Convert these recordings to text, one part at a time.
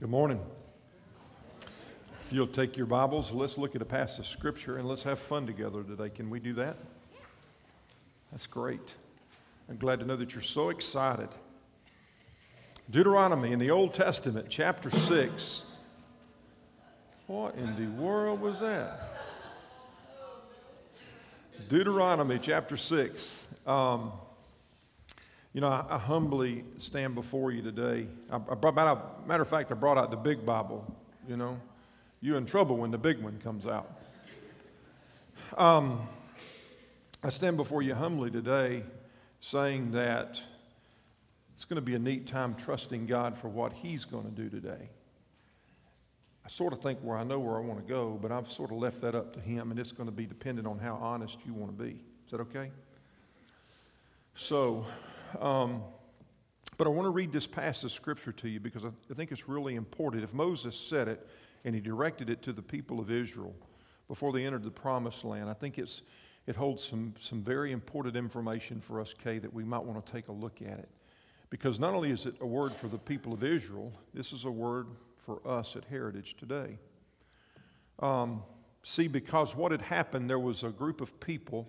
Good morning. If you'll take your Bibles, let's look at a passage of Scripture and let's have fun together today. Can we do that? That's great. I'm glad to know that you're so excited. Deuteronomy in the Old Testament, chapter 6. What in the world was that? Deuteronomy chapter 6. I humbly stand before you today. I brought out the big Bible. You know, you're in trouble when the big one comes out. I stand before you humbly today saying that it's going to be a neat time trusting God for what He's going to do today. I sort of think I know where I want to go, but I've sort of left that up to Him, and it's going to be dependent on how honest you want to be. Is that okay? So... but I want to read this passage of Scripture to you because I think it's really important. If Moses said it and he directed it to the people of Israel before they entered the Promised Land, I think it holds some very important information for us, Kay, that we might want to take a look at it. Because not only is it a word for the people of Israel, this is a word for us at Heritage today. Because what had happened, there was a group of people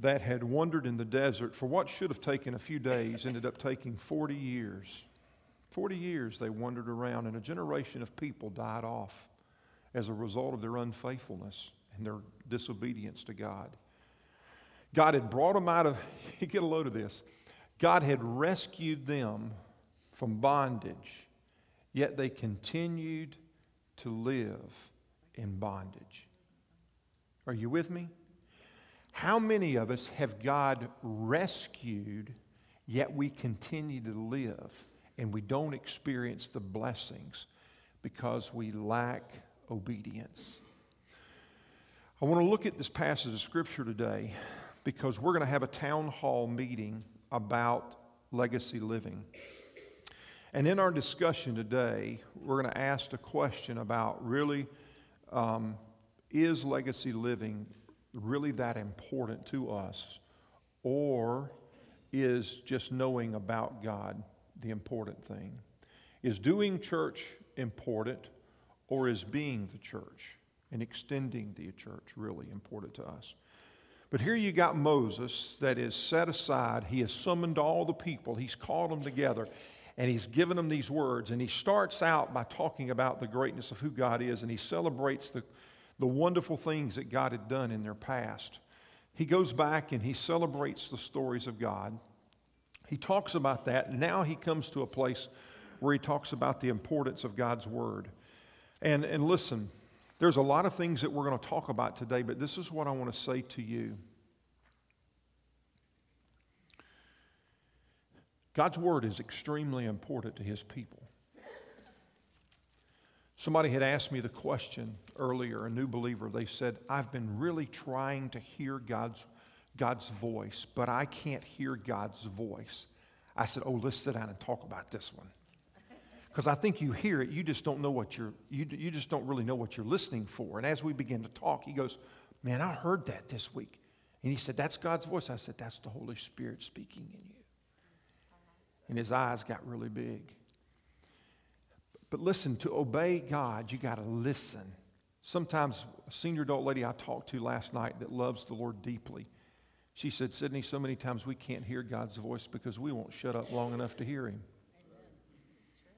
that had wandered in the desert for what should have taken a few days, ended up taking 40 years. 40 years they wandered around, and a generation of people died off as a result of their unfaithfulness and their disobedience to God. God had brought them out of, get a load of this, God had rescued them from bondage, yet they continued to live in bondage. Are you with me? How many of us have God rescued, yet we continue to live and we don't experience the blessings because we lack obedience? I want to look at this passage of Scripture today because we're going to have a town hall meeting about legacy living. And in our discussion today, we're going to ask the question about really, is legacy living really that important to us, or is just knowing about God the important thing? Is doing church important, or is being the church and extending the church really important to us? But here you got Moses that is set aside. He has summoned all the people. He's called them together, and he's given them these words, and he starts out by talking about the greatness of who God is, and he celebrates the wonderful things that God had done in their past. He goes back and he celebrates the stories of God. He talks about that. Now he comes to a place where he talks about the importance of God's Word. And listen, there's a lot of things that we're going to talk about today, but this is what I want to say to you. God's Word is extremely important to His people. Somebody had asked me the question earlier, a new believer. They said, I've been really trying to hear God's voice, but I can't hear God's voice. I said, let's sit down and talk about this one. Because I think you hear it, you just don't know what you just don't really know what you're listening for. And as we begin to talk, he goes, man, I heard that this week. And he said, that's God's voice. I said, that's the Holy Spirit speaking in you. And his eyes got really big. But listen, to obey God, you got to listen. Sometimes a senior adult lady I talked to last night that loves the Lord deeply, she said, Sydney, so many times we can't hear God's voice because we won't shut up long enough to hear Him.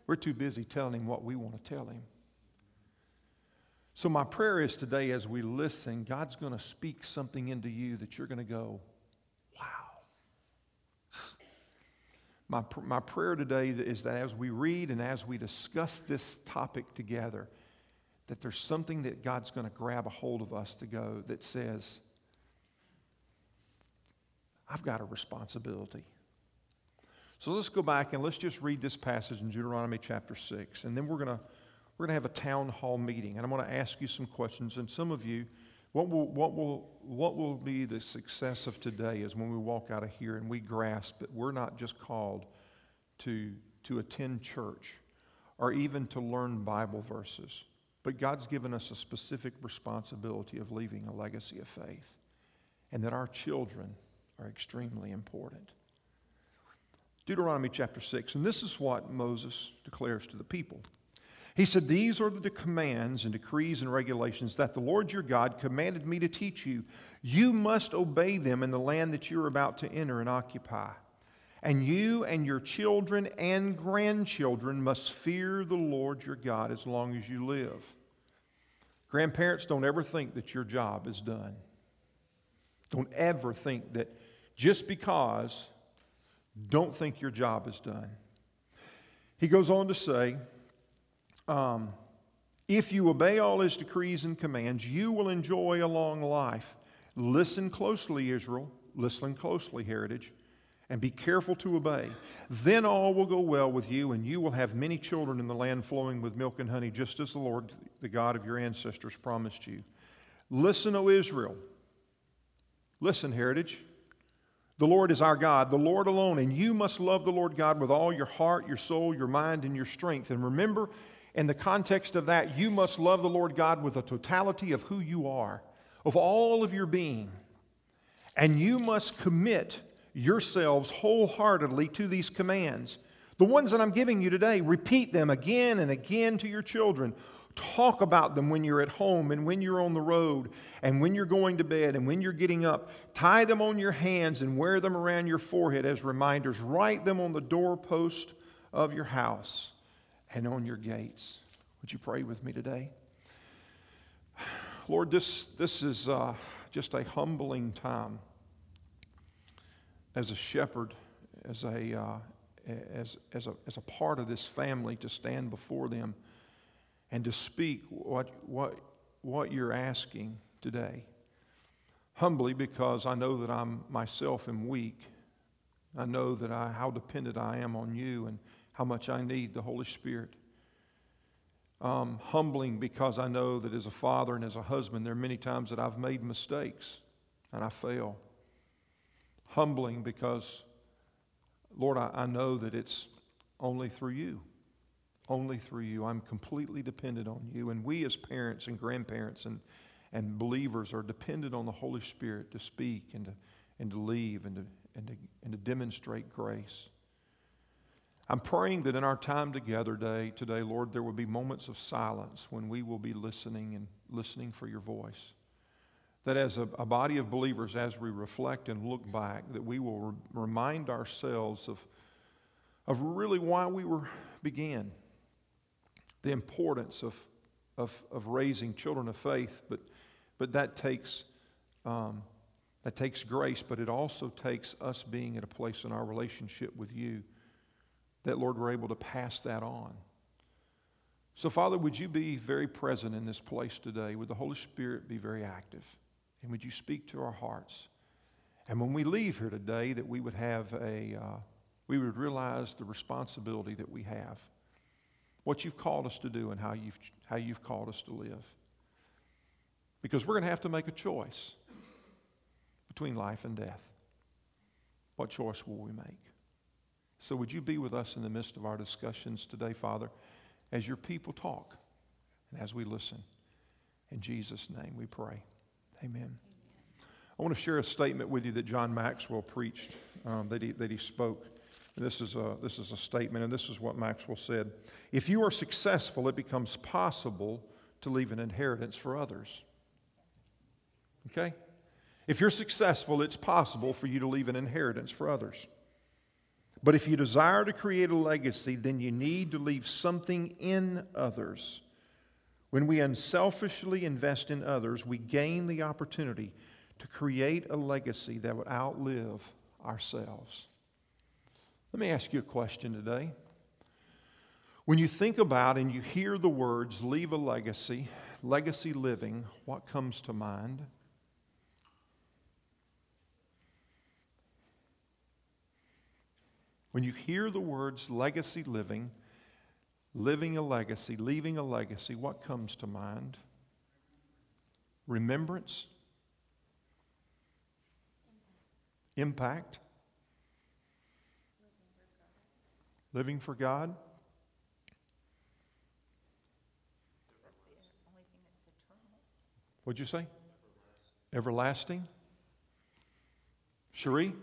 We're too busy telling Him what we want to tell Him. So my prayer is today as we listen, God's going to speak something into you that you're going to go, wow. My prayer today is that as we read and as we discuss this topic together, that there's something that God's going to grab a hold of us to go that says, I've got a responsibility. So let's go back and let's just read this passage in Deuteronomy chapter 6, and then we're going to have a town hall meeting, and I'm going to ask you some questions. And some of you, what will be the success of today is when we walk out of here and we grasp that we're not just called to attend church or even to learn Bible verses, but God's given us a specific responsibility of leaving a legacy of faith, and that our children are extremely important. Deuteronomy chapter 6, and this is what Moses declares to the people. He said, "These are the commands and decrees and regulations that the Lord your God commanded me to teach you. You must obey them in the land that you're about to enter and occupy. And you and your children and grandchildren must fear the Lord your God as long as you live." Grandparents, don't ever think that your job is done. Don't ever think that just because, don't think your job is done. He goes on to say, if you obey all his decrees and commands, you will enjoy a long life. Listen closely, Israel. Listen closely, Heritage. And be careful to obey. Then all will go well with you, and you will have many children in the land flowing with milk and honey, just as the Lord, the God of your ancestors, promised you. Listen, O Israel. Listen, Heritage. The Lord is our God, the Lord alone, and you must love the Lord God with all your heart, your soul, your mind, and your strength. And remember, in the context of that, you must love the Lord God with the totality of who you are, of all of your being. And you must commit yourselves wholeheartedly to these commands. The ones that I'm giving you today, repeat them again and again to your children. Talk about them when you're at home and when you're on the road and when you're going to bed and when you're getting up. Tie them on your hands and wear them around your forehead as reminders. Write them on the doorpost of your house and on your gates. Would you pray with me today? Lord, this is just a humbling time as a shepherd, as a part of this family, to stand before them and to speak what you're asking today. Humbly, because I know that I'm myself am weak. I know that how dependent I am on you and how much I need the Holy Spirit. Humbling because I know that as a father and as a husband, there are many times that I've made mistakes and I fail. Humbling because, Lord, I know that it's only through you. Only through you. I'm completely dependent on you. And we as parents and grandparents and believers are dependent on the Holy Spirit to speak and to lead and to demonstrate grace. I'm praying that in our time together today, Lord, there will be moments of silence when we will be listening for your voice. That as a body of believers, as we reflect and look back, that we will remind ourselves of really why we began. The importance of raising children of faith, but that takes grace, but it also takes us being at a place in our relationship with you that, Lord, we're able to pass that on. So, Father, would you be very present in this place today? Would the Holy Spirit be very active? And would you speak to our hearts? And when we leave here today, that we would have we would realize the responsibility that we have, what you've called us to do and how you've called us to live. Because we're going to have to make a choice between life and death. What choice will we make? So would you be with us in the midst of our discussions today, Father, as your people talk and as we listen. In Jesus' name we pray. Amen. I want to share a statement with you that John Maxwell preached, that he spoke. This is a statement, and this is what Maxwell said. If you are successful, it becomes possible to leave an inheritance for others. Okay? If you're successful, it's possible for you to leave an inheritance for others. But if you desire to create a legacy, then you need to leave something in others. When we unselfishly invest in others, we gain the opportunity to create a legacy that would outlive ourselves. Let me ask you a question today. When you think about and you hear the words, leave a legacy, legacy living, what comes to mind? When you hear the words, legacy living, living a legacy, leaving a legacy, what comes to mind? Remembrance? Impact? Living for God? What'd you say? Everlasting? Cherie?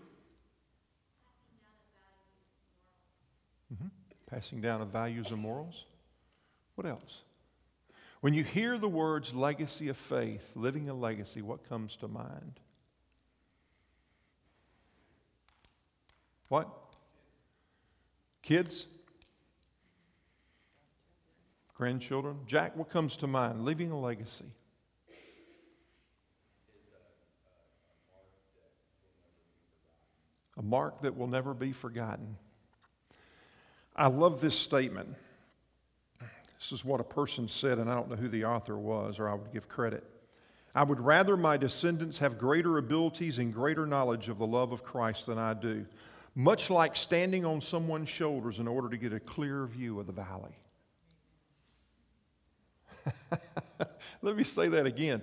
Passing down of values and morals. What else? When you hear the words legacy of faith, living a legacy, what comes to mind? What? Kids? Grandchildren? Jack, what comes to mind? Leaving a legacy. A mark that will never be forgotten. I love this statement. This is what a person said, and I don't know who the author was, or I would give credit. I would rather my descendants have greater abilities and greater knowledge of the love of Christ than I do, much like standing on someone's shoulders in order to get a clear view of the valley. Let me say that again.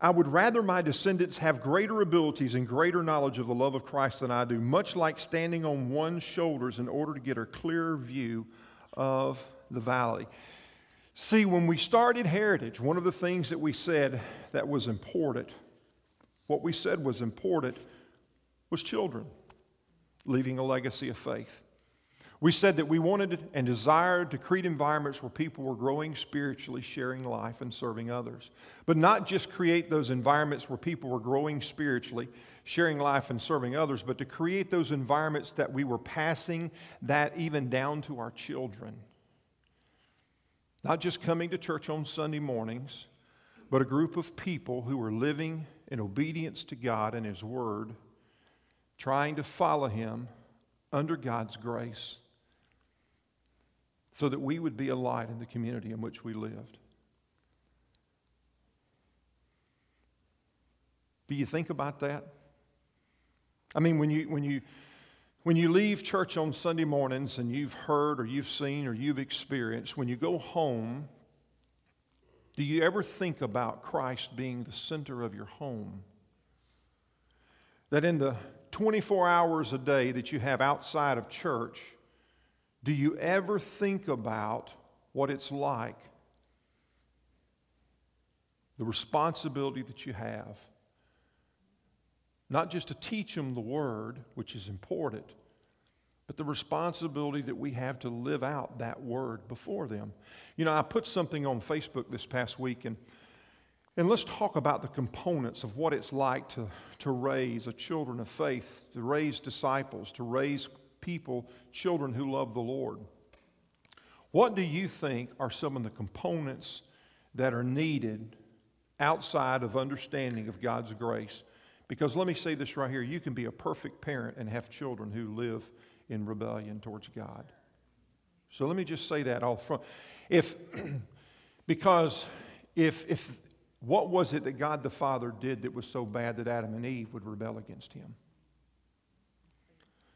I would rather my descendants have greater abilities and greater knowledge of the love of Christ than I do, much like standing on one's shoulders in order to get a clear view of the valley. See, when we started Heritage, one of the things that we said that was important, what we said was important, was children leaving a legacy of faith. We said that we wanted and desired to create environments where people were growing spiritually, sharing life, and serving others. But not just create those environments where people were growing spiritually, sharing life, and serving others, but to create those environments that we were passing that even down to our children. Not just coming to church on Sunday mornings, but a group of people who were living in obedience to God and His Word, trying to follow Him under God's grace, so that we would be a light in the community in which we lived. Do you think about that? I mean, when you leave church on Sunday mornings and you've heard or you've seen or you've experienced, when you go home, do you ever think about Christ being the center of your home? That in the 24 hours a day that you have outside of church, do you ever think about what it's like, the responsibility that you have, not just to teach them the Word, which is important, but the responsibility that we have to live out that Word before them? You know, I put something on Facebook this past week, and let's talk about the components of what it's like to raise a children of faith, to raise disciples, to raise people, children who love the Lord. What do you think are some of the components that are needed outside of understanding of God's grace? Because let me say this right here, you can be a perfect parent and have children who live in rebellion towards God. So let me just say that all front. Because what was it that God the Father did that was so bad that Adam and Eve would rebel against Him?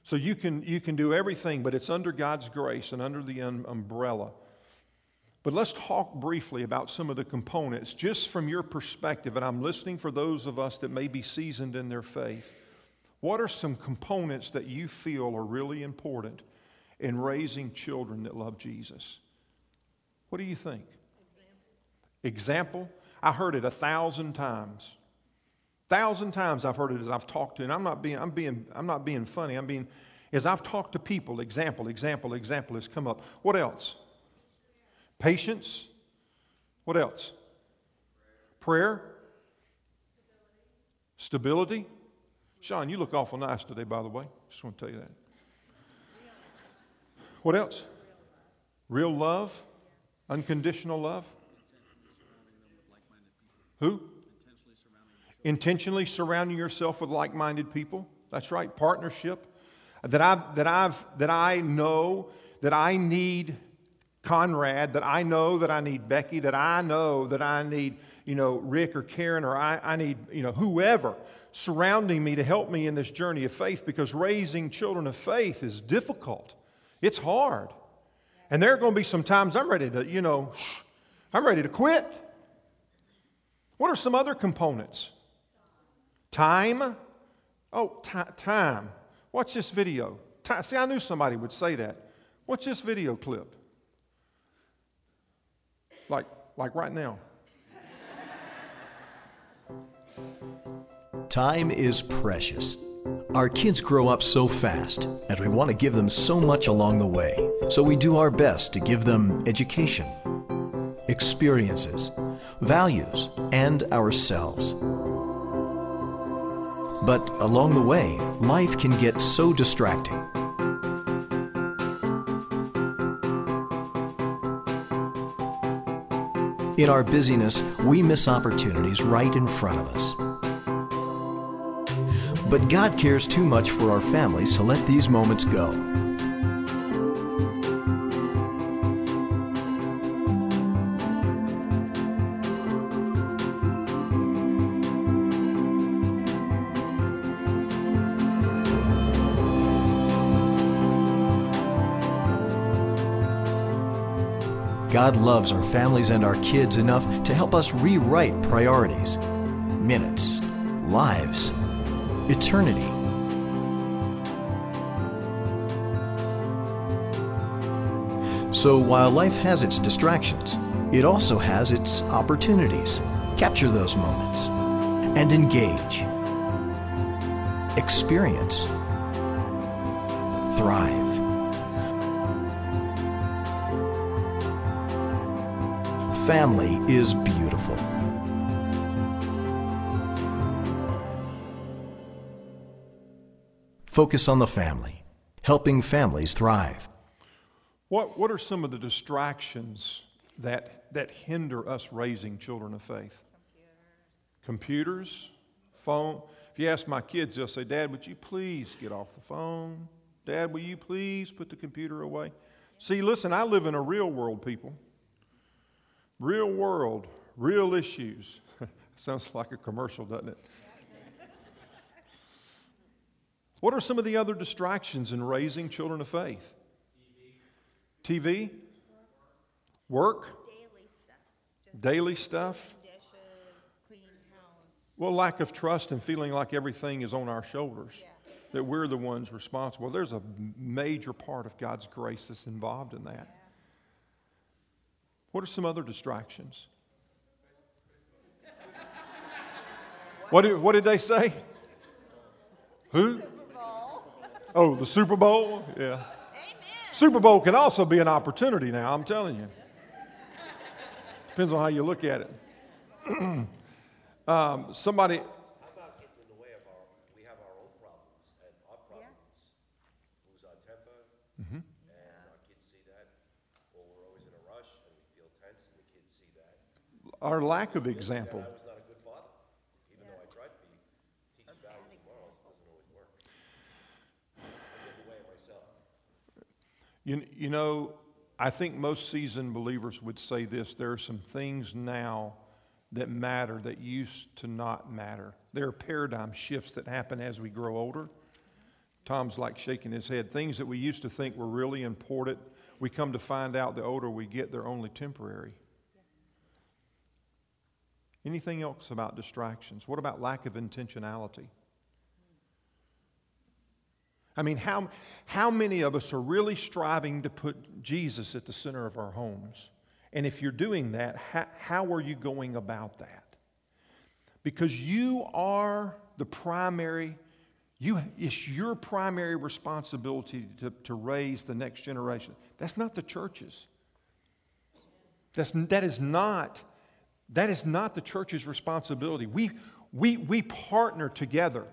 So you can do everything, but it's under God's grace and under the umbrella. But let's talk briefly about some of the components, just from your perspective, and I'm listening for those of us that may be seasoned in their faith. What are some components that you feel are really important in raising children that love Jesus? What do you think? Example? I heard it 1,000 times. 1,000 times I've heard it as I've talked to, and I'm not being funny. As I've talked to people, example has come up. What else? Patience. What else? Prayer. Stability. Sean, you look awful nice today, by the way. Just want to tell you that. What else? Real love. Unconditional love. Who? Intentionally surrounding yourself with like-minded people. That's right. Partnership. That I know that I need Conrad, that I know that I need Becky, that I know that I need, Rick or Karen, or I need, whoever surrounding me to help me in this journey of faith, because raising children of faith is difficult. It's hard. And there are going to be some times I'm ready to quit. What are some other components? Time. Oh, time. Watch this video. See, I knew somebody would say that. Watch this video clip. Like right now. Time is precious. Our kids grow up so fast, and we want to give them so much along the way. So we do our best to give them education, experiences, values, and ourselves. But along the way, life can get so distracting. In our busyness, we miss opportunities right in front of us. But God cares too much for our families to let these moments go. God loves our families and our kids enough to help us rewrite priorities, minutes, lives, eternity. So while life has its distractions, it also has its opportunities. Capture those moments and engage, experience, thrive. Family is beautiful. Focus on the family, helping families thrive. What are some of the distractions that hinder us raising children of faith? Computers, phone. If you ask my kids, they'll say, "Dad, would you please get off the phone? Dad, will you please put the computer away?" See, listen, I live in a real world, people. Real world, real issues. Sounds like a commercial, doesn't it? What are some of the other distractions in raising children of faith? TV? Work? Daily stuff? Dishes, cleaning house. Well, lack of trust and feeling like everything is on our shoulders, that we're the ones responsible. There's a major part of God's grace that's involved in that. Yeah. What are some other distractions? What did they say? Who? Super Bowl. Oh, the Super Bowl? Yeah. Amen. Super Bowl can also be an opportunity now, I'm telling you. Depends on how you look at it. Somebody. How about getting in the way of we have our own problems, and our problems lose our temper. Mm-hmm. Our lack of example. You know, I think most seasoned believers would say this: there are some things now that matter that used to not matter. There are paradigm shifts that happen as we grow older. Tom's like shaking his head. Things that we used to think were really important, we come to find out the older we get, they're only temporary. Anything else about distractions? What about lack of intentionality? I mean, how many of us are really striving to put Jesus at the center of our homes? And if you're doing that, how are you going about that? Because you are the primary, it's your primary responsibility to raise the next generation. That's not the church's. That is not the church's responsibility. We partner together.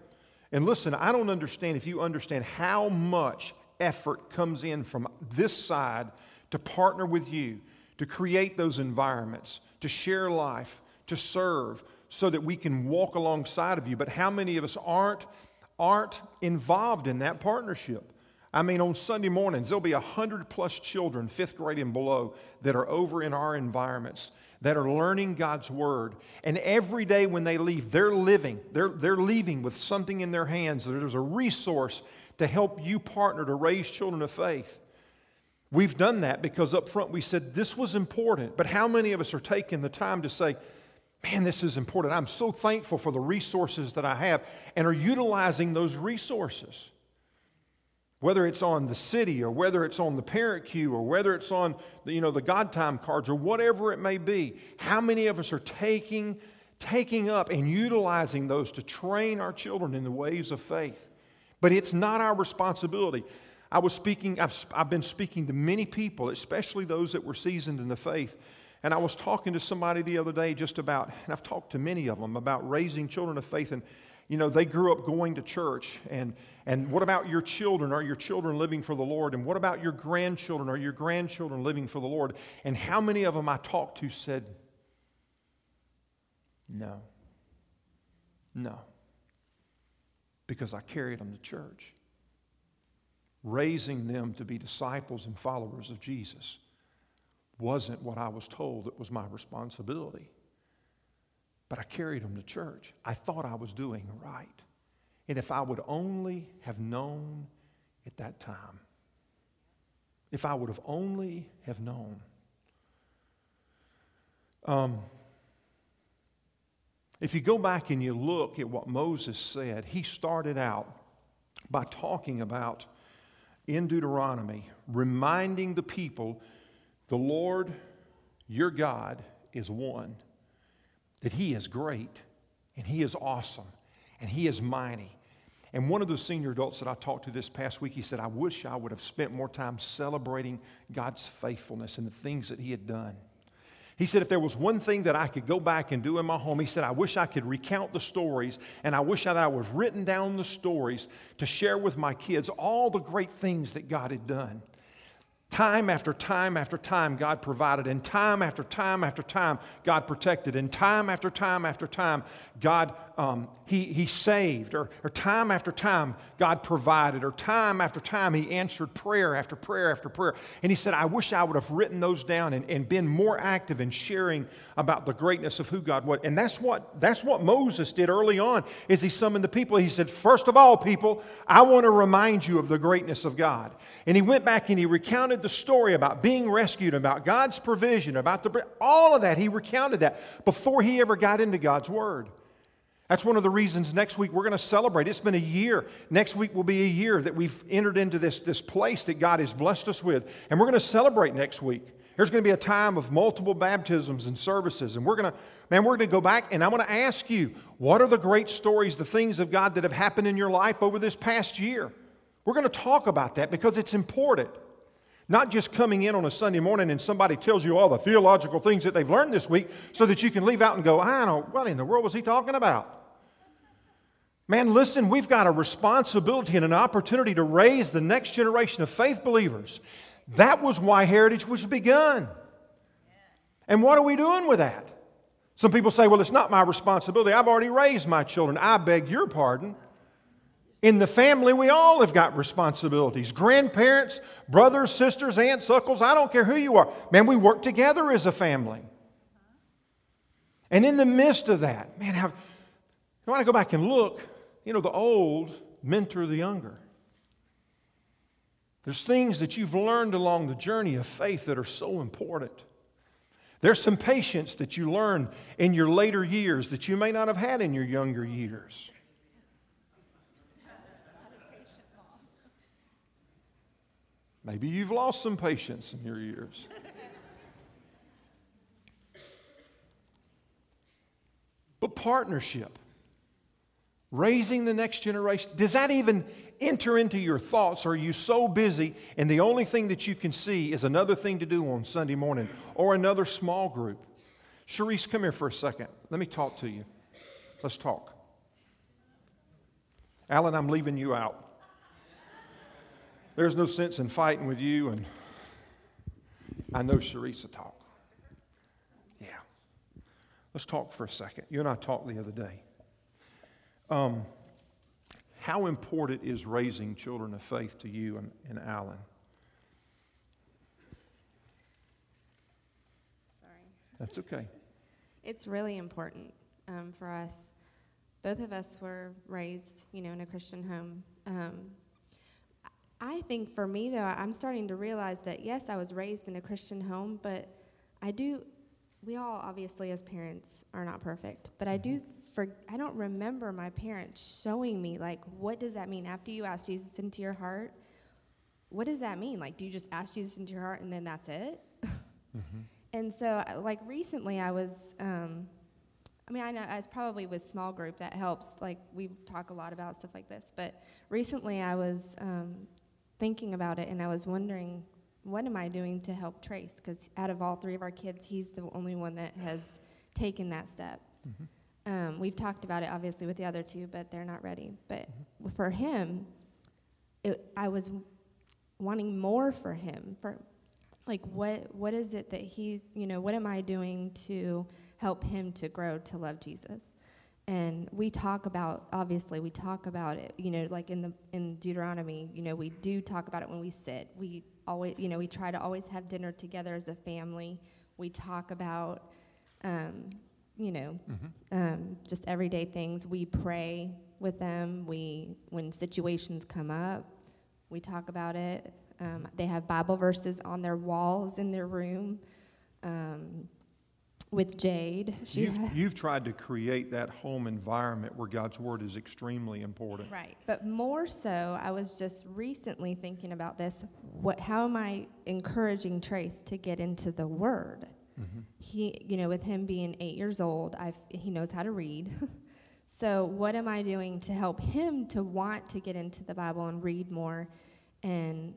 And listen, I don't understand if you understand how much effort comes in from this side to partner with you, to create those environments, to share life, to serve, so that we can walk alongside of you. But how many of us aren't involved in that partnership? I mean, on Sunday mornings, there'll be 100+ children, 5th grade and below, that are over in our environments, that are learning God's Word. And every day when they leave, they're leaving with something in their hands. There's a resource to help you partner to raise children of faith. We've done that because up front we said this was important. But how many of us are taking the time to say, man, this is important. I'm so thankful for the resources that I have, and are utilizing those resources? Whether it's on the city, or whether it's on the Parent Q, or whether it's on the God time cards, or whatever it may be, how many of us are taking up and utilizing those to train our children in the ways of faith? But it's not our responsibility. I've been speaking to many people, especially those that were seasoned in the faith, And I was talking to somebody the other day just about, and I've talked to many of them, about raising children of faith. And, you know, they grew up going to church. And what about your children? Are your children living for the Lord? And what about your grandchildren? Are your grandchildren living for the Lord? And how many of them I talked to said, no. No. Because I carried them to church. Raising them to be disciples and followers of Jesus wasn't what I was told. It was my responsibility. But I carried them to church. I thought I was doing right. And if I would only have known at that time, if I would have only have known. If you go back and you look at what Moses said, he started out by talking about, in Deuteronomy, reminding the people, the Lord, your God, is one, that He is great, and He is awesome, and He is mighty. And one of the senior adults that I talked to this past week, he said, I wish I would have spent more time celebrating God's faithfulness and the things that He had done. He said, if there was one thing that I could go back and do in my home, he said, I wish I could recount the stories, and I wish that I would have written down the stories to share with my kids all the great things that God had done. Time after time after time, God provided, and time after time after time, God protected, and time after time after time, God He saved, or time after time, God provided, or time after time, He answered prayer after prayer after prayer. And he said, I wish I would have written those down and been more active in sharing about the greatness of who God was. And that's what Moses did early on is he summoned the people. He said, first of all, people, I want to remind you of the greatness of God. And he went back and he recounted the story about being rescued, about God's provision, about all of that. He recounted that before he ever got into God's Word. That's one of the reasons next week we're going to celebrate. It's been a year. Next week will be a year that we've entered into this place that God has blessed us with. And we're going to celebrate next week. There's going to be a time of multiple baptisms and services. And we're going to go back and I'm going to ask you, what are the great stories, the things of God that have happened in your life over this past year? We're going to talk about that because it's important. Not just coming in on a Sunday morning and somebody tells you all the theological things that they've learned this week so that you can leave out and go, what in the world was he talking about? Man, listen, we've got a responsibility and an opportunity to raise the next generation of faith believers. That was why Heritage was begun. And what are we doing with that? Some people say, well, it's not my responsibility. I've already raised my children. I beg your pardon. In the family, we all have got responsibilities. Grandparents, brothers, sisters, aunts, uncles, I don't care who you are. Man, we work together as a family. And in the midst of that, man, when I go back and look, the old mentor the younger. There's things that you've learned along the journey of faith that are so important. There's some patience that you learn in your later years that you may not have had in your younger years. Maybe you've lost some patience in your years. But partnership, raising the next generation, does that even enter into your thoughts? Are you so busy and the only thing that you can see is another thing to do on Sunday morning or another small group? Sharice, come here for a second. Let me talk to you. Let's talk. Alan, I'm leaving you out. There's no sense in fighting with you, and I know Sharice will talk. Yeah. Let's talk for a second. You and I talked the other day. How important is raising children of faith to you and Alan? Sorry. That's okay. It's really important for us. Both of us were raised, in a Christian home. I think for me, though, I'm starting to realize that, yes, I was raised in a Christian home, but we all obviously as parents are not perfect, but I do I don't remember my parents showing me, what does that mean? After you ask Jesus into your heart, what does that mean? Do you just ask Jesus into your heart and then that's it? Mm-hmm. And so, recently I was, I know it's probably with small group that helps. We talk a lot about stuff like this. But recently I was thinking about it and I was wondering, what am I doing to help Trace? Because out of all three of our kids, he's the only one that has taken that step. Mm-hmm. We've talked about it, obviously, with the other two, but they're not ready. But mm-hmm. for him, I was wanting more for him. For like, what is it that he's, you know, what am I doing to help him to grow to love Jesus? And we talk about, obviously, we talk about it, you know, like in Deuteronomy, you know, we do talk about it when we sit. We always, you know, we try to always have dinner together as a family. We talk about, you know, mm-hmm. Just everyday things. We pray with them. When situations come up, we talk about it. They have Bible verses on their walls in their room. With Jade, you've tried to create that home environment where God's Word is extremely important. Right, but more so, I was just recently thinking about this. How am I encouraging Trace to get into the Word? Mm-hmm. He, you know, with him being 8 years old, he knows how to read. So what am I doing to help him to want to get into the Bible and read more? And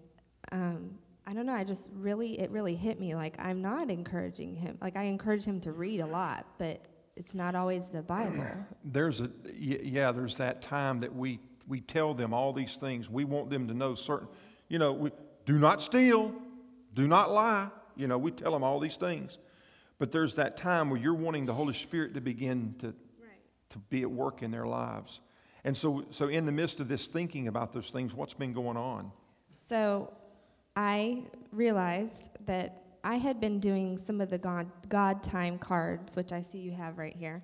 I don't know, it really hit me, like, I'm not encouraging him. Like, I encourage him to read a lot, but it's not always the Bible. There's that time that we tell them all these things. We want them to know certain, you know, do not steal, do not lie. You know, we tell them all these things. But there's that time where you're wanting the Holy Spirit to begin to be at work in their lives. And so in the midst of this thinking about those things, what's been going on? So I realized that I had been doing some of the God time cards, which I see you have right here,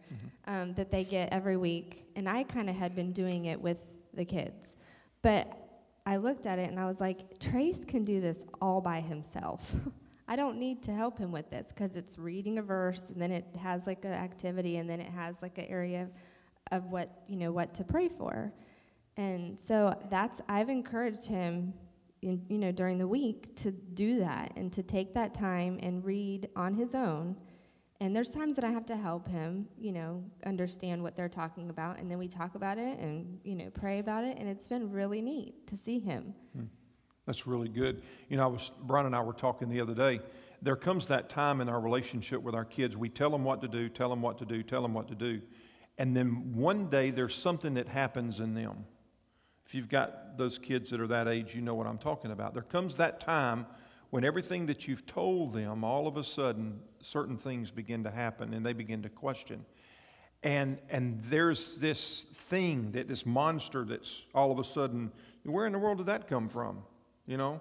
mm-hmm. That they get every week, and I kind of had been doing it with the kids. But I looked at it, and I was like, Trace can do this all by himself. I don't need to help him with this, because it's reading a verse, and then it has, like, an activity, and then it has, like, an area of what, you know, what to pray for. And so I've encouraged him, you know, during the week to do that and to take that time and read on his own. And there's times that I have to help him, you know, understand what they're talking about. And then we talk about it and, you know, pray about it. And it's been really neat to see him. That's really good. You know, Brian and I were talking the other day. There comes that time in our relationship with our kids. We tell them what to do, tell them what to do, tell them what to do. And then one day there's something that happens in them. If you've got those kids that are that age, you know what I'm talking about. There comes that time when everything that you've told them, all of a sudden, certain things begin to happen and they begin to question. And there's this thing, that this monster that's all of a sudden, where in the world did that come from? You know?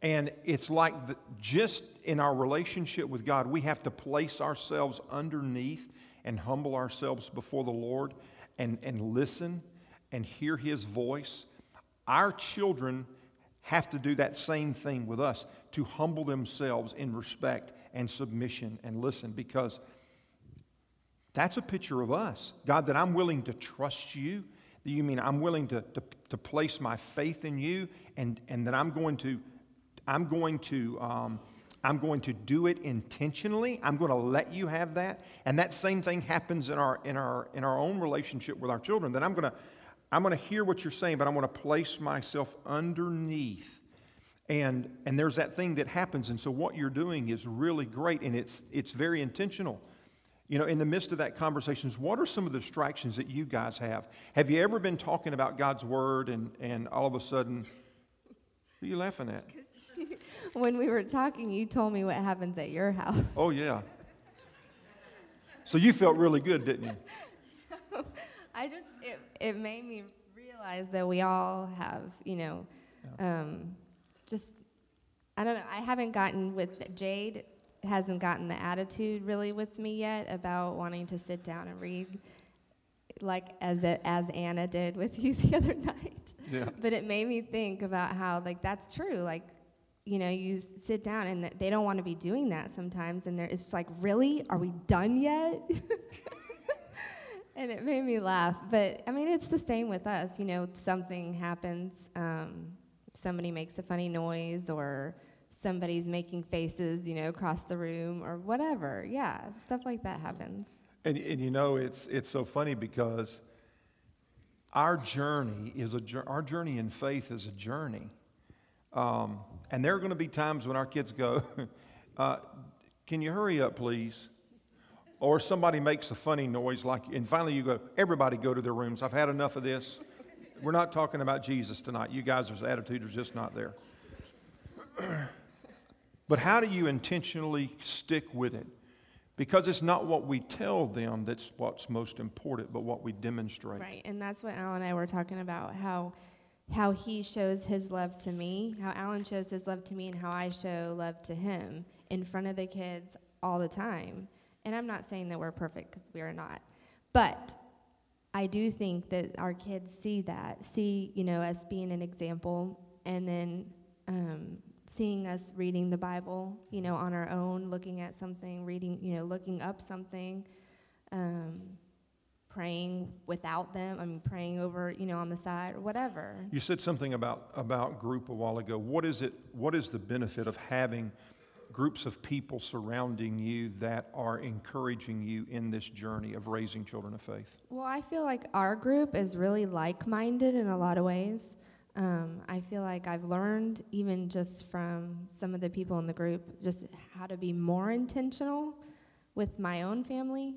And it's like just in our relationship with God, we have to place ourselves underneath and humble ourselves before the Lord and listen and hear His voice. Our children have to do that same thing with us, to humble themselves in respect and submission and listen, because that's a picture of us. God, that I'm willing to trust you. You mean I'm willing to place my faith in you, and that I'm going to do it intentionally. I'm going to let you have that. And that same thing happens in our own relationship with our children. That I'm going to hear what you're saying, but I'm going to place myself underneath. And there's that thing that happens. And so what you're doing is really great, and it's very intentional. You know, in the midst of that conversation, what are some of the distractions that you guys have? Have you ever been talking about God's Word and all of a sudden, who are you laughing at? When we were talking, you told me what happens at your house. Oh, yeah. So you felt really good, didn't you? So, it made me realize that we all have, you know, I don't know. I haven't gotten with Jade, hasn't gotten the attitude really with me yet about wanting to sit down and read, like as Anna did with you the other night. Yeah. But it made me think about how, like, that's true. Like, you know, you sit down and they don't want to be doing that sometimes. And it's just like, really? Are we done yet? And it made me laugh. But, I mean, it's the same with us. You know, something happens. Somebody makes a funny noise, or somebody's making faces, you know, across the room or whatever. Yeah, stuff like that happens. And you know, it's so funny, because our journey in faith is a journey. And there are going to be times when our kids go, can you hurry up, please? Or somebody makes a funny noise, like, and finally you go, everybody go to their rooms. I've had enough of this. We're not talking about Jesus tonight. You guys' attitude is just not there. But how do you intentionally stick with it? Because it's not what we tell them that's what's most important, but what we demonstrate. Right, and that's what Alan and I were talking about, how he shows his love to me, how Alan shows his love to me, and how I show love to him in front of the kids all the time. And I'm not saying that we're perfect, because we are not. But I do think that our kids see that, us being an example, and then seeing us reading the Bible, on our own, looking at something, reading, looking up something, praying without them, praying over, on the side or whatever. You said something about group a while ago. What is the benefit of having groups of people surrounding you that are encouraging you in this journey of raising children of faith? Well, I feel like our group is really like-minded in a lot of ways. I feel like I've learned, even just from some of the people in the group, just how to be more intentional with my own family.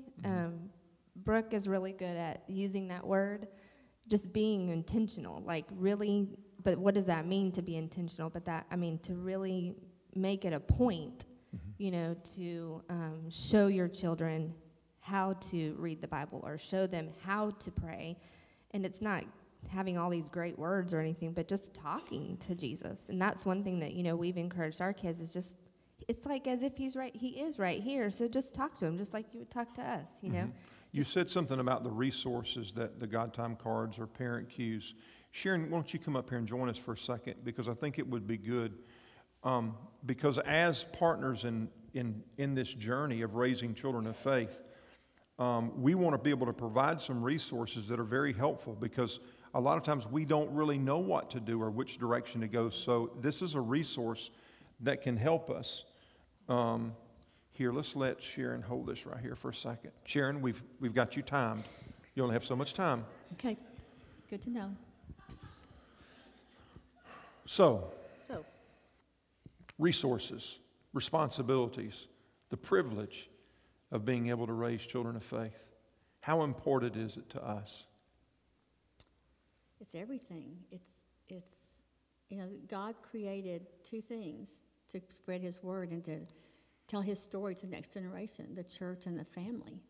Brooke is really good at using that word, just being intentional, like really, but what does that mean to be intentional? But that, to really make it a point, to show your children how to read the Bible or show them how to pray. And it's not having all these great words or anything, but just talking to Jesus. And that's one thing that, we've encouraged our kids is just, it's like as if he is right here. So just talk to him, just like you would talk to us, Mm-hmm. You said something about the resources that the God Time cards or Parent Q's. Sharon, why don't you come up here and join us for a second, because I think it would be good. Because as partners in this journey of raising children of faith, we want to be able to provide some resources that are very helpful, because a lot of times we don't really know what to do or which direction to go. So this is a resource that can help us. Here, let's let Sharon hold this right here for a second. Sharon, we've got you timed. You only have so much time. Okay, good to know. So, resources, responsibilities, the privilege of being able to raise children of faith. How important is it to us? It's everything. It's God created two things: to spread his word and to tell his story to the next generation, the church and the family.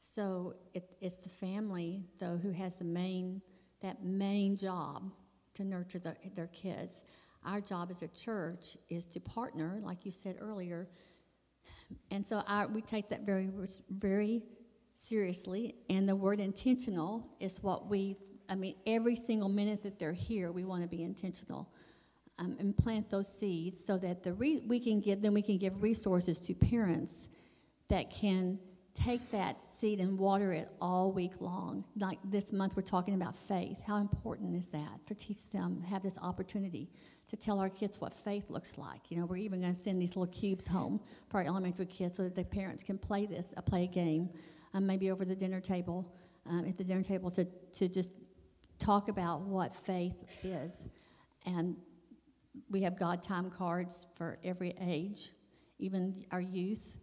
So it's the family, though, who has that main job to nurture their kids. Our job as a church is to partner, like you said earlier, and so we take that very, very seriously. And the word intentional is what we. Every single minute that they're here, we want to be intentional and plant those seeds so that we can give resources to parents that can take that seed and water it all week long. Like this month, we're talking about faith. How important is that to teach them, have this opportunity to tell our kids what faith looks like? We're even going to send these little cubes home for our elementary kids so that the parents can play a game, maybe over the dinner table, to just talk about what faith is. And we have God Time cards for every age, even our youth.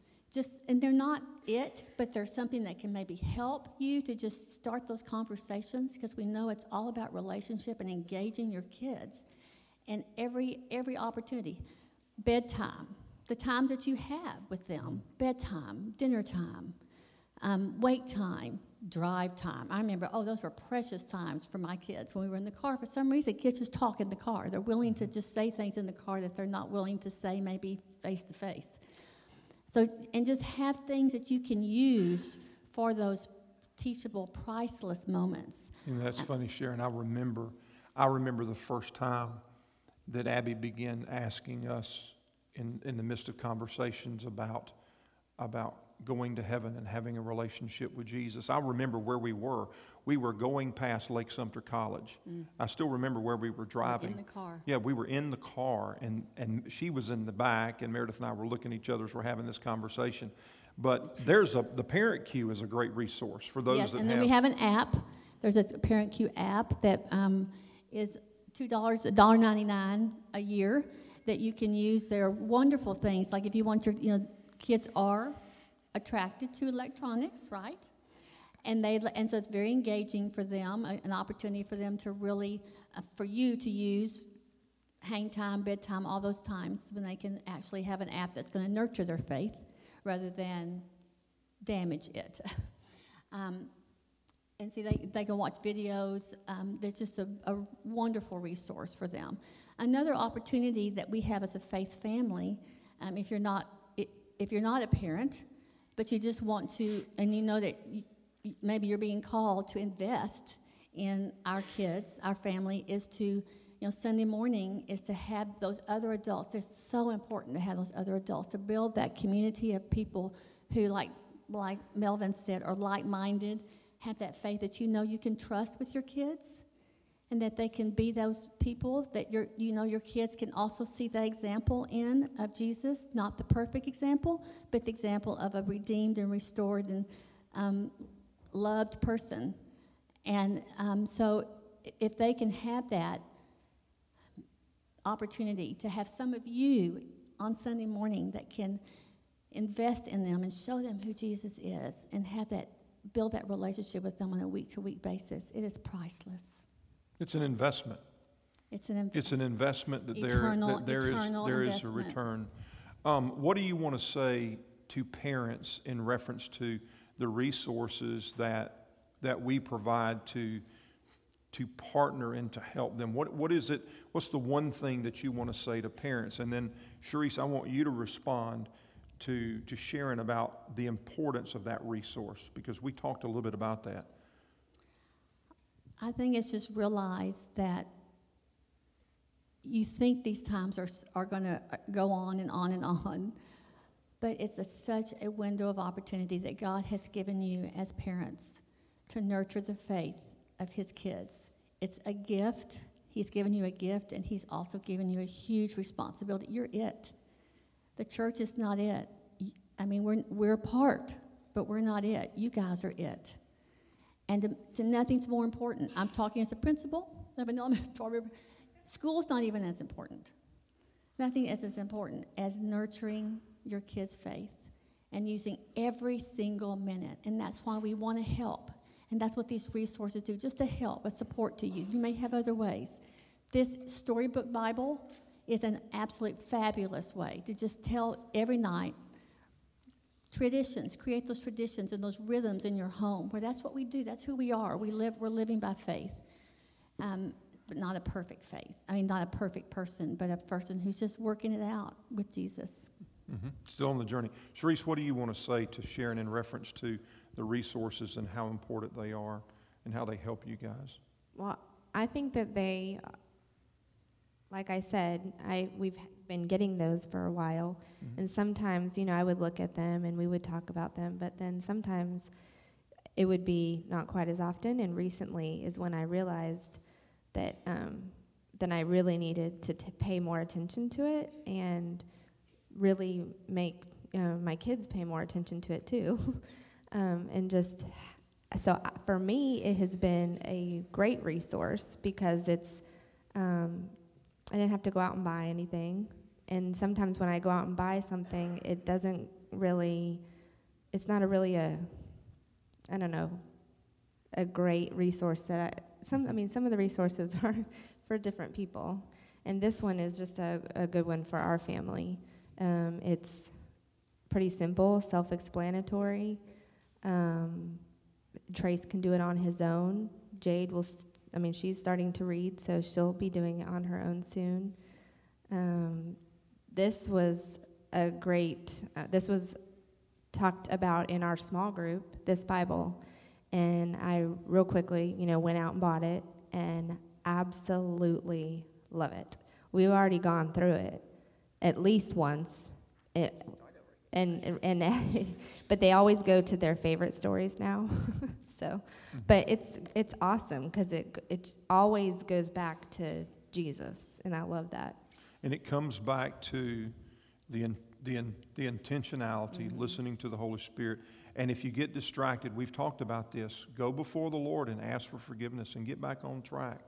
And they're not it, but they're something that can maybe help you to just start those conversations, because we know it's all about relationship and engaging your kids. And every opportunity, bedtime, the time that you have with them, bedtime, dinner time, wait time, drive time. I remember, those were precious times for my kids when we were in the car. For some reason, kids just talk in the car. They're willing to just say things in the car that they're not willing to say maybe face to face. So, and just have things that you can use for those teachable, priceless moments. That's funny, Sharon. I remember the first time that Abby began asking us in the midst of conversations about going to heaven and having a relationship with Jesus. I remember where we were. We were going past Lake Sumter College. Mm. I still remember where we were driving. In the car. Yeah, we were in the car, and she was in the back, and Meredith and I were looking at each other as we're having this conversation. But the Parent Q is a great resource for those that have. And then we have an app. There's a Parent Q app that is $2, $1.99 a year that you can use. They're wonderful things. Like if you want your, you know, kids are attracted to electronics, right? And so it's very engaging for them, an opportunity for them to really, for you to use hang time, bedtime, all those times when they can actually have an app that's going to nurture their faith rather than damage it. And see, they can watch videos. They're just a wonderful resource for them. Another opportunity that we have as a faith family, if you're not a parent, but you just want to, and you know that maybe you're being called to invest in our kids, our family, is to, you know, Sunday morning is to have those other adults. It's so important to have those other adults, to build that community of people who, like Melvin said, are like-minded, have that faith that you know you can trust with your kids, and that they can be those people that your kids can also see the example in of Jesus, not the perfect example, but the example of a redeemed and restored and loved person. And so if they can have that opportunity to have some of you on Sunday morning that can invest in them and show them who Jesus is and have that, build that relationship with them on a week-to-week basis. It is priceless. It's an investment. It's an investment that there is a return. What do you want to say to parents in reference to the resources that we provide to partner and to help them? What is it? What's the one thing that you want to say to parents? And then, Sharice, I want you to respond to Sharon about the importance of that resource, because we talked a little bit about that. I think it's just realize that you think these times are going to go on and on and on, but it's such a window of opportunity that God has given you as parents to nurture the faith of His kids. It's a gift. He's given you a gift, and He's also given you a huge responsibility. You're it. The church is not it. I mean, we're part, but we're not it. You guys are it. And nothing's more important. I'm talking as a principal. School's not even as important. Nothing is as important as nurturing your kids' faith and using every single minute. And that's why we want to help. And that's what these resources do, just to help, a support to you. You may have other ways. This storybook Bible is an absolute fabulous way to just tell every night traditions, create those traditions and those rhythms in your home, where that's what we do, that's who we are. We're living by faith, but not a perfect faith. I mean, not a perfect person, but a person who's just working it out with Jesus. Mm-hmm. Still on the journey. Sharice, what do you want to say to Sharon in reference to the resources and how important they are and how they help you guys? Well, I think that they... Like I said, we've been getting those for a while, mm-hmm. and sometimes, you know, I would look at them and we would talk about them, but then sometimes it would be not quite as often, and recently is when I realized that then I really needed to pay more attention to it and really make my kids pay more attention to it too. For me, it has been a great resource because it's... I didn't have to go out and buy anything. And sometimes when I go out and buy something, it doesn't really, it's not a really a great resource that some of the resources are for different people. And this one is just a good one for our family. It's pretty simple, self-explanatory. Trace can do it on his own. Jade will... she's starting to read, so she'll be doing it on her own soon. This was a great, this was talked about in our small group, this Bible. And I real quickly, went out and bought it and absolutely love it. We've already gone through it at least once. But they always go to their favorite stories now. So, but it's awesome because it always goes back to Jesus, and I love that. And it comes back to the intentionality, mm-hmm. listening to the Holy Spirit. And if you get distracted, we've talked about this. Go before the Lord and ask for forgiveness and get back on track.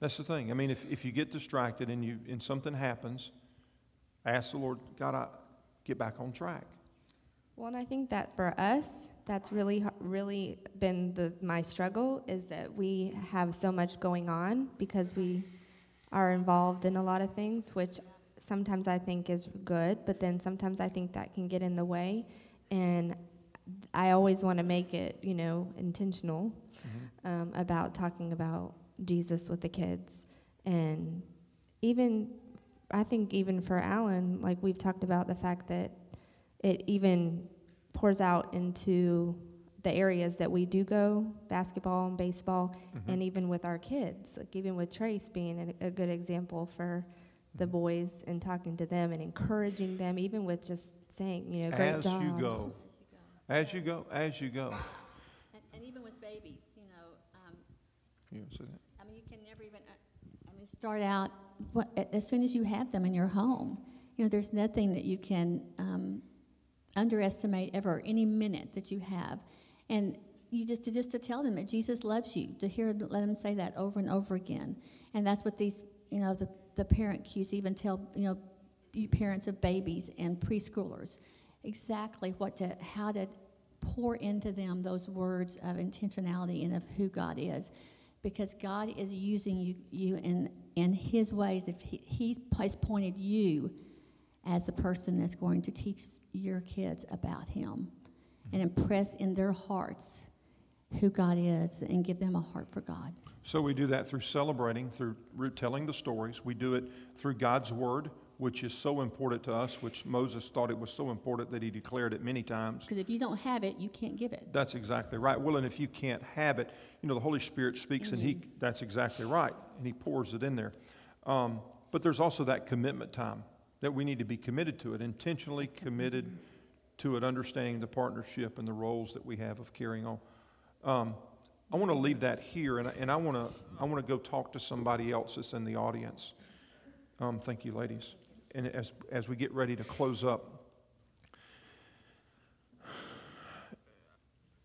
That's the thing. I mean, if you get distracted and something happens, ask the Lord, God, I get back on track. Well, and I think that for us, that's really been my struggle, is that we have so much going on because we are involved in a lot of things, which sometimes I think is good, but then sometimes I think that can get in the way, and I always want to make it, intentional about talking about Jesus with the kids. And I think even for Alan, like we've talked about the fact that it even pours out into the areas that we do go, basketball and baseball, and even with our kids, like even with Trace being a good example for the boys and talking to them and encouraging them, even with just saying, great as job. As you go. And even with babies, you ever say that? I mean, you can never even, start out, as soon as you have them in your home, there's nothing that you can underestimate ever, any minute that you have. And you just to tell them that Jesus loves you, let them say that over and over again. And that's what these, the parent cues even tell, parents of babies and preschoolers, exactly how to pour into them those words of intentionality and of who God is, because God is using you in His ways. If He's pointed you as the person that's going to teach your kids about Him and impress in their hearts who God is and give them a heart for God. So we do that through celebrating, through telling the stories. We do it through God's Word, which is so important to us, which Moses thought it was so important that he declared it many times. Because if you don't have it, you can't give it. That's exactly right. Well, and if you can't have it, the Holy Spirit speaks, and that's exactly right, and He pours it in there. But there's also that commitment time that we need to be committed to it, intentionally committed to it, understanding the partnership and the roles that we have of carrying on. I want to leave that here, and I want to go talk to somebody else that's in the audience. Thank you, ladies. And as we get ready to close up,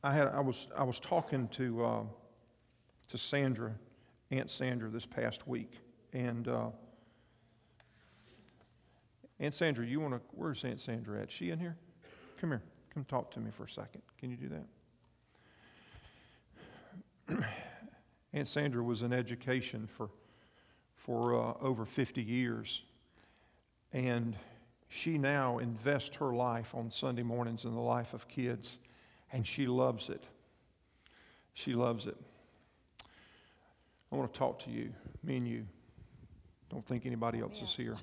I was talking to Sandra, Aunt Sandra, this past week, and Aunt Sandra, where's Aunt Sandra at? Is she in here? Come here. Come talk to me for a second. Can you do that? Aunt Sandra was in education for over 50 years, and she now invests her life on Sunday mornings in the life of kids, and she loves it. She loves it. I want to talk to you, me and you. Don't think anybody else is here.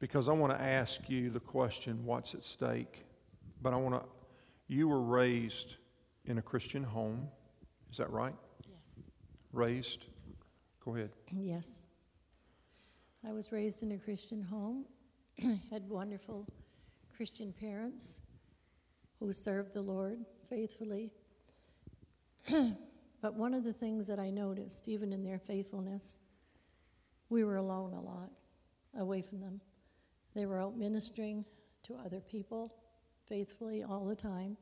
Because I want to ask you the question, what's at stake? But you were raised in a Christian home. Is that right? Yes. Raised? Go ahead. Yes. I was raised in a Christian home. Had wonderful Christian parents who served the Lord faithfully. But one of the things that I noticed, even in their faithfulness, we were alone a lot, away from them. They were out ministering to other people faithfully all the time.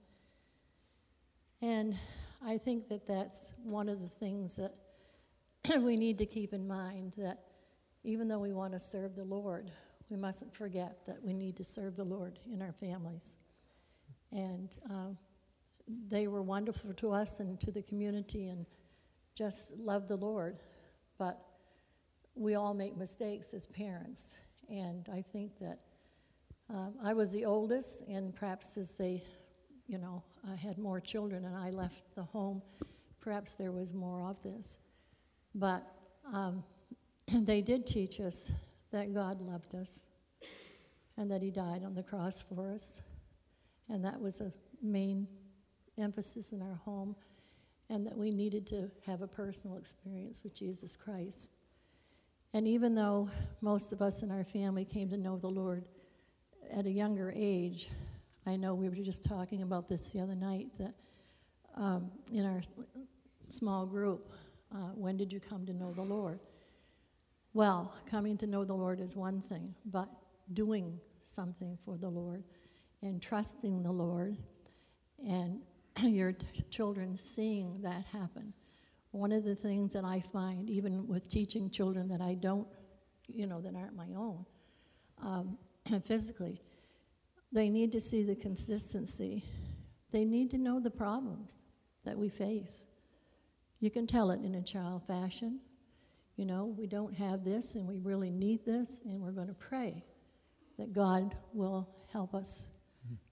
And I think that that's one of the things that we need to keep in mind, that even though we want to serve the Lord, we mustn't forget that we need to serve the Lord in our families. And they were wonderful to us and to the community and just loved the Lord. But we all make mistakes as parents. And I think that I was the oldest, and perhaps as they, I had more children and I left the home, perhaps there was more of this. But they did teach us that God loved us and that He died on the cross for us. And that was a main emphasis in our home, and that we needed to have a personal experience with Jesus Christ. And even though most of us in our family came to know the Lord at a younger age, I know we were just talking about this the other night, that in our small group, when did you come to know the Lord? Well, coming to know the Lord is one thing, but doing something for the Lord and trusting the Lord and your children seeing that happen One of the things that I find, even with teaching children that I don't, that aren't my own, physically, they need to see the consistency. They need to know the problems that we face. You can tell it in a child fashion. We don't have this, and we really need this, and we're going to pray that God will help us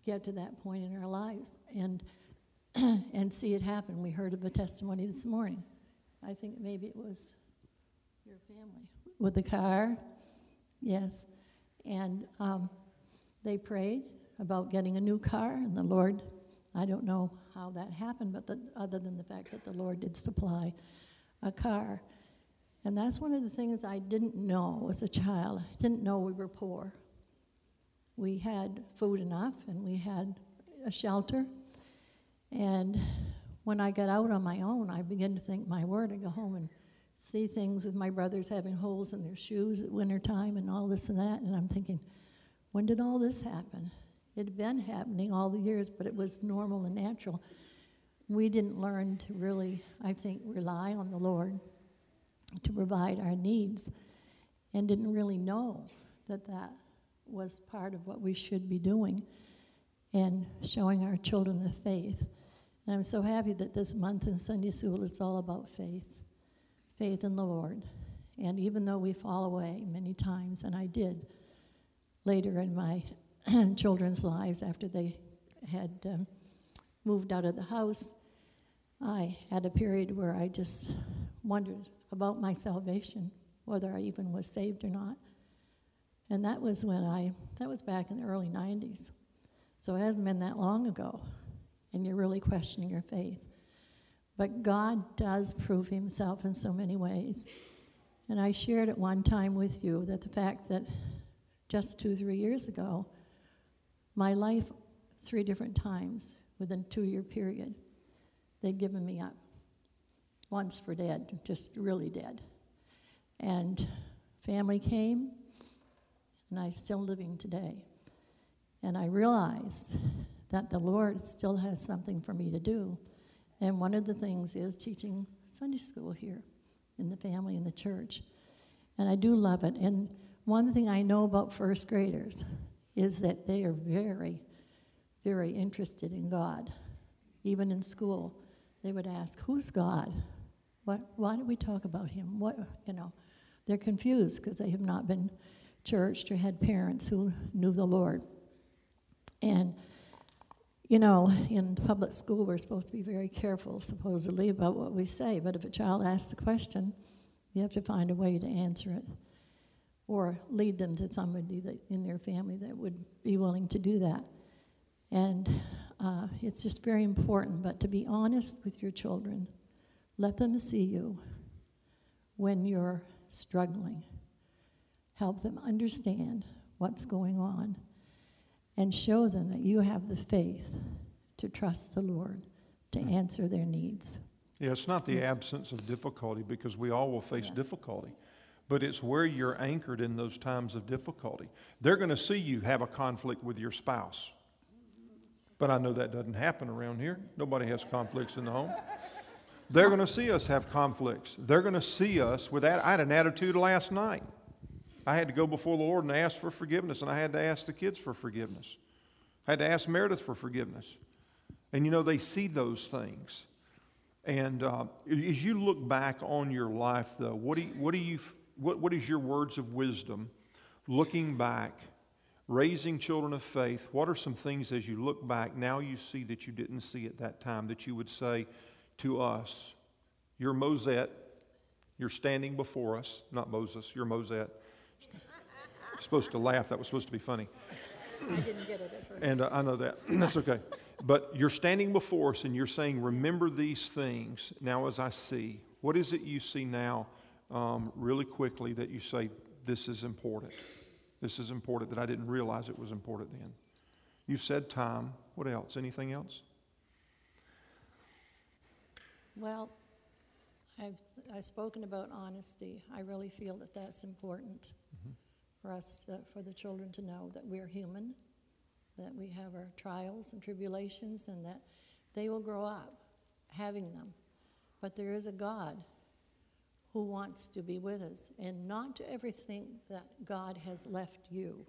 get to that point in our lives and see it happen. We heard of a testimony this morning. I think maybe it was your family with the car. Yes. And they prayed about getting a new car, and the Lord, I don't know how that happened, but other than the fact that the Lord did supply a car. And that's one of the things I didn't know as a child. I didn't know we were poor. We had food enough, and we had a shelter. And when I got out on my own, I began to think, my word, I go home and see things with my brothers having holes in their shoes at wintertime and all this and that. And I'm thinking, when did all this happen? It had been happening all the years, but it was normal and natural. We didn't learn to really, I think, rely on the Lord to provide our needs, and didn't really know that that was part of what we should be doing and showing our children the faith. And I'm so happy that this month in Sunday school is all about faith in the Lord. And even though we fall away many times, and I did later in my children's lives after they had moved out of the house, I had a period where I just wondered about my salvation, whether I even was saved or not. And that was back in the early 90s. So it hasn't been that long ago, and you're really questioning your faith. But God does prove himself in so many ways. And I shared at one time with you that the fact that just 2-3 years ago, my life 3 different times within a 2-year period, they'd given me up. Once for dead, just really dead. And family came, and I'm still living today. And I realized that the Lord still has something for me to do. And one of the things is teaching Sunday school here in the family, in the church. And I do love it. And one thing I know about first graders is that they are very, very interested in God. Even in school, they would ask, who's God? Why do we talk about him? They're confused because they have not been churched or had parents who knew the Lord. And, in public school, we're supposed to be very careful, supposedly, about what we say. But if a child asks a question, you have to find a way to answer it or lead them to somebody in their family that would be willing to do that. And it's just very important. But to be honest with your children, let them see you when you're struggling. Help them understand what's going on, and show them that you have the faith to trust the Lord to answer their needs. Yeah, it's not the absence of difficulty, because we all will face difficulty, but it's where you're anchored in those times of difficulty. They're going to see you have a conflict with your spouse. But I know that doesn't happen around here. Nobody has conflicts in the home. They're going to see us have conflicts. They're going to see us with that. I had an attitude last night. I had to go before the Lord and ask for forgiveness, and I had to ask the kids for forgiveness. I had to ask Meredith for forgiveness. And, they see those things. And as you look back on your life, though, what is your words of wisdom looking back? Raising children of faith, what are some things as you look back, now you see that you didn't see at that time, that you would say to us, you're Mosette, you're standing before us, not Moses, you're Mosette. Supposed to laugh, that was supposed to be funny. I didn't get it at first. And I know that, that's okay. But you're standing before us and you're saying, remember these things now as I see. What is it you see now really quickly that you say, this is important? This is important that I didn't realize it was important then. You've said time. What else? Anything else? Well, I've spoken about honesty. I really feel that that's important for us, for the children to know that we're human, that we have our trials and tribulations, and that they will grow up having them. But there is a God who wants to be with us, and not to everything that God has left you,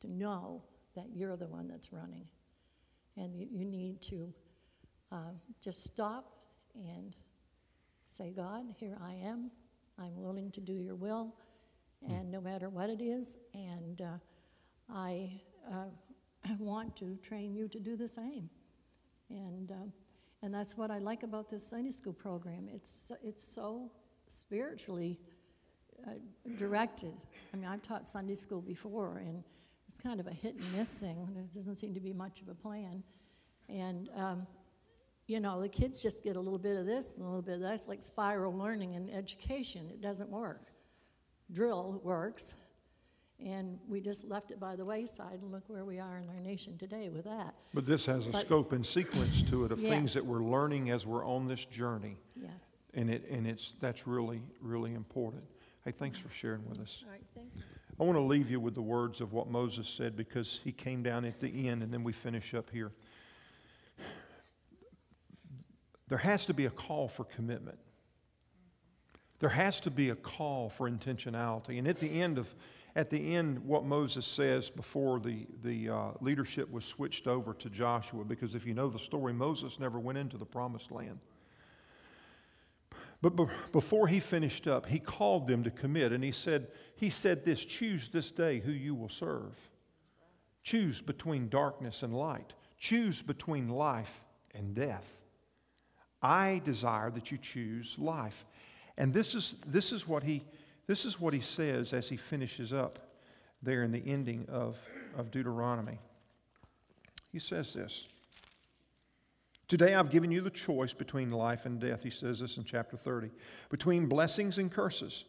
to know that you're the one that's running. And you need to just stop and say, God, here I am. I'm willing to do your will, and no matter what it is, and I want to train you to do the same. And that's what I like about this Sunday school program. It's so spiritually directed. I mean, I've taught Sunday school before, and it's kind of a hit and miss thing. There doesn't seem to be much of a plan. And, you know, the kids just get a little bit of this and a little bit of that. It's like spiral learning in education. It doesn't work. Drill works. And we just left it by the wayside, and look where we are in our nation today with that. But this has a scope and sequence to it of yes. things that we're learning as we're on this journey. Yes. And that's really, really important. Hey, thanks for sharing with us. All right, thank you. I want to leave you with the words of what Moses said, because he came down at the end, and then we finish up here. There has to be a call for commitment. There has to be a call for intentionality. And at the end, what Moses says before the leadership was switched over to Joshua, because if you know the story, Moses never went into the Promised Land. But before he finished up, he called them to commit, and he said this, choose this day who you will serve. Choose between darkness and light. Choose between life and death. I desire that you choose life. And this is what he... This is what he says as he finishes up there in the ending of Deuteronomy. He says this. Today I've given you the choice between life and death. He says this in chapter 30. Between blessings and curses.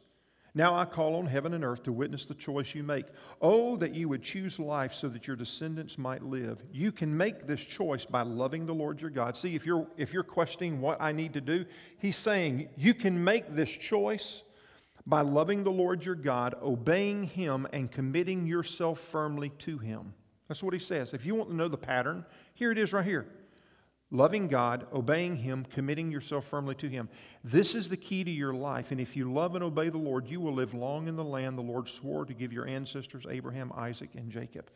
Now I call on heaven and earth to witness the choice you make. Oh, that you would choose life so that your descendants might live. You can make this choice by loving the Lord your God. See, if you're questioning what I need to do, he's saying you can make this choice by loving the Lord your God, obeying Him, and committing yourself firmly to Him. That's what he says. If you want to know the pattern, here it is right here. Loving God, obeying Him, committing yourself firmly to Him. This is the key to your life. And if you love and obey the Lord, you will live long in the land the Lord swore to give your ancestors, Abraham, Isaac, and Jacob.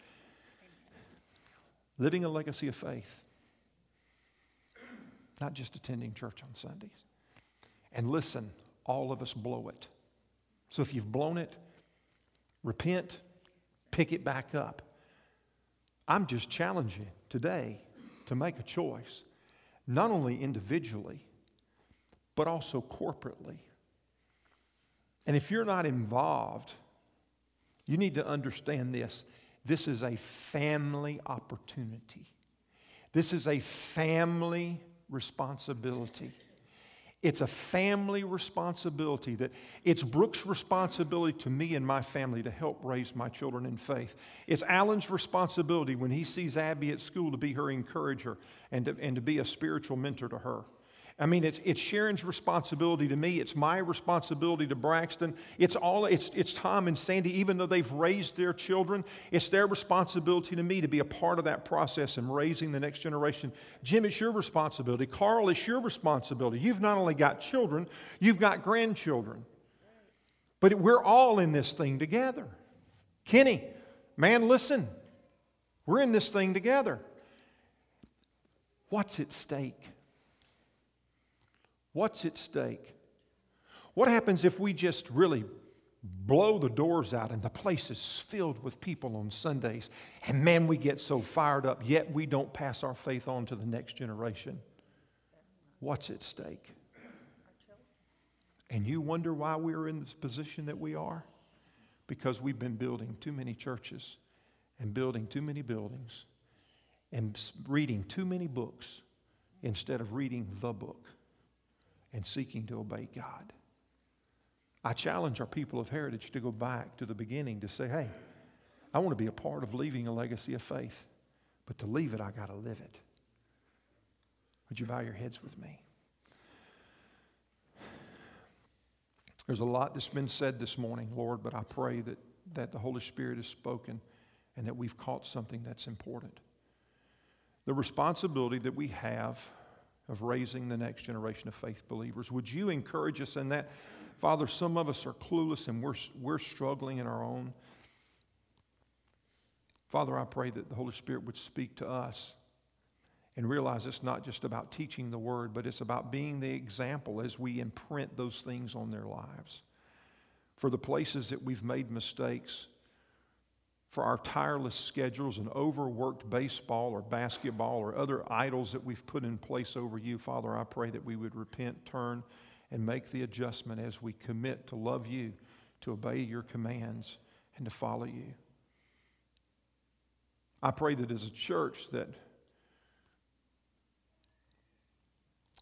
Living a legacy of faith. Not just attending church on Sundays. And listen, all of us blow it. So if you've blown it, repent, pick it back up. I'm just challenging you today to make a choice, not only individually, but also corporately. And if you're not involved, you need to understand this. This is a family opportunity. This is a family responsibility. It's a family responsibility that it's Brooke's responsibility to me and my family to help raise my children in faith. It's Alan's responsibility when he sees Abby at school to be her encourager and to be a spiritual mentor to her. I mean, it's Sharon's responsibility to me. It's my responsibility to Braxton. It's Tom and Sandy, even though they've raised their children, it's their responsibility to me to be a part of that process and raising the next generation. Jim, it's your responsibility. Carl, it's your responsibility. You've not only got children, you've got grandchildren. But we're all in this thing together. Kenny, man, listen. We're in this thing together. What's at stake? What's at stake? What happens if we just really blow the doors out and the place is filled with people on Sundays, and man, we get so fired up, yet we don't pass our faith on to the next generation? What's at stake? And you wonder why we're in this position that we are? Because we've been building too many churches and building too many buildings and reading too many books instead of reading the book and seeking to obey God. I challenge our people of Heritage to go back to the beginning to say, hey, I want to be a part of leaving a legacy of faith, but to leave it, I got to live it. Would you bow your heads with me? There's a lot that's been said this morning, Lord, but I pray that the Holy Spirit has spoken and that we've caught something that's important. The responsibility that we have of raising the next generation of faith believers. Would you encourage us in that? Father, some of us are clueless and we're struggling in our own. Father, I pray that the Holy Spirit would speak to us and realize it's not just about teaching the Word, but it's about being the example as we imprint those things on their lives. For the places that we've made mistakes, for our tireless schedules and overworked baseball or basketball or other idols that we've put in place over you, Father, I pray that we would repent, turn, and make the adjustment as we commit to love you, to obey your commands, and to follow you. I pray that as a church that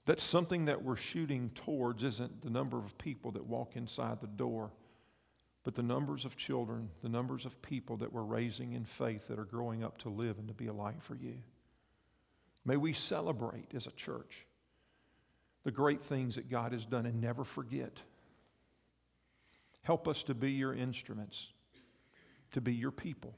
that's something that we're shooting towards isn't the number of people that walk inside the door, but the numbers of children, the numbers of people that we're raising in faith that are growing up to live and to be a light for you. May we celebrate as a church the great things that God has done and never forget. Help us to be your instruments, to be your people.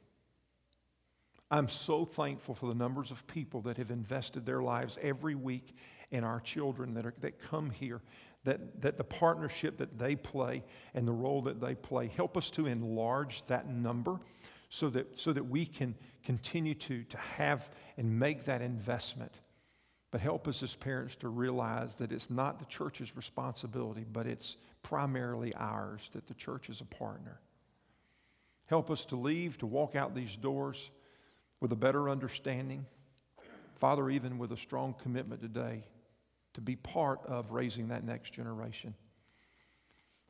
I'm so thankful for the numbers of people that have invested their lives every week in our children that come here, that the partnership that they play and the role that they play. Help us to enlarge that number so that we can continue to have and make that investment. But help us as parents to realize that it's not the church's responsibility, but it's primarily ours, that the church is a partner. Help us to leave, to walk out these doors with a better understanding. Father, even with a strong commitment today to be part of raising that next generation.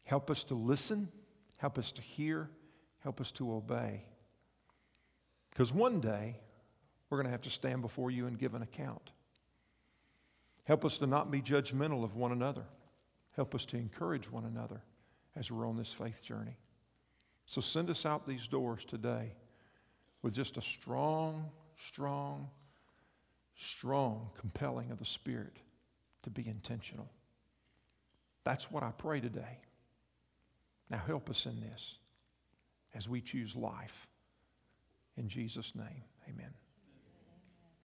Help us to listen. Help us to hear. Help us to obey. Because one day, we're going to have to stand before you and give an account. Help us to not be judgmental of one another. Help us to encourage one another as we're on this faith journey. So send us out these doors today with just a strong, strong, strong compelling of the Spirit to be intentional. That's what I pray today. Now help us in this as we choose life. In Jesus' name, amen.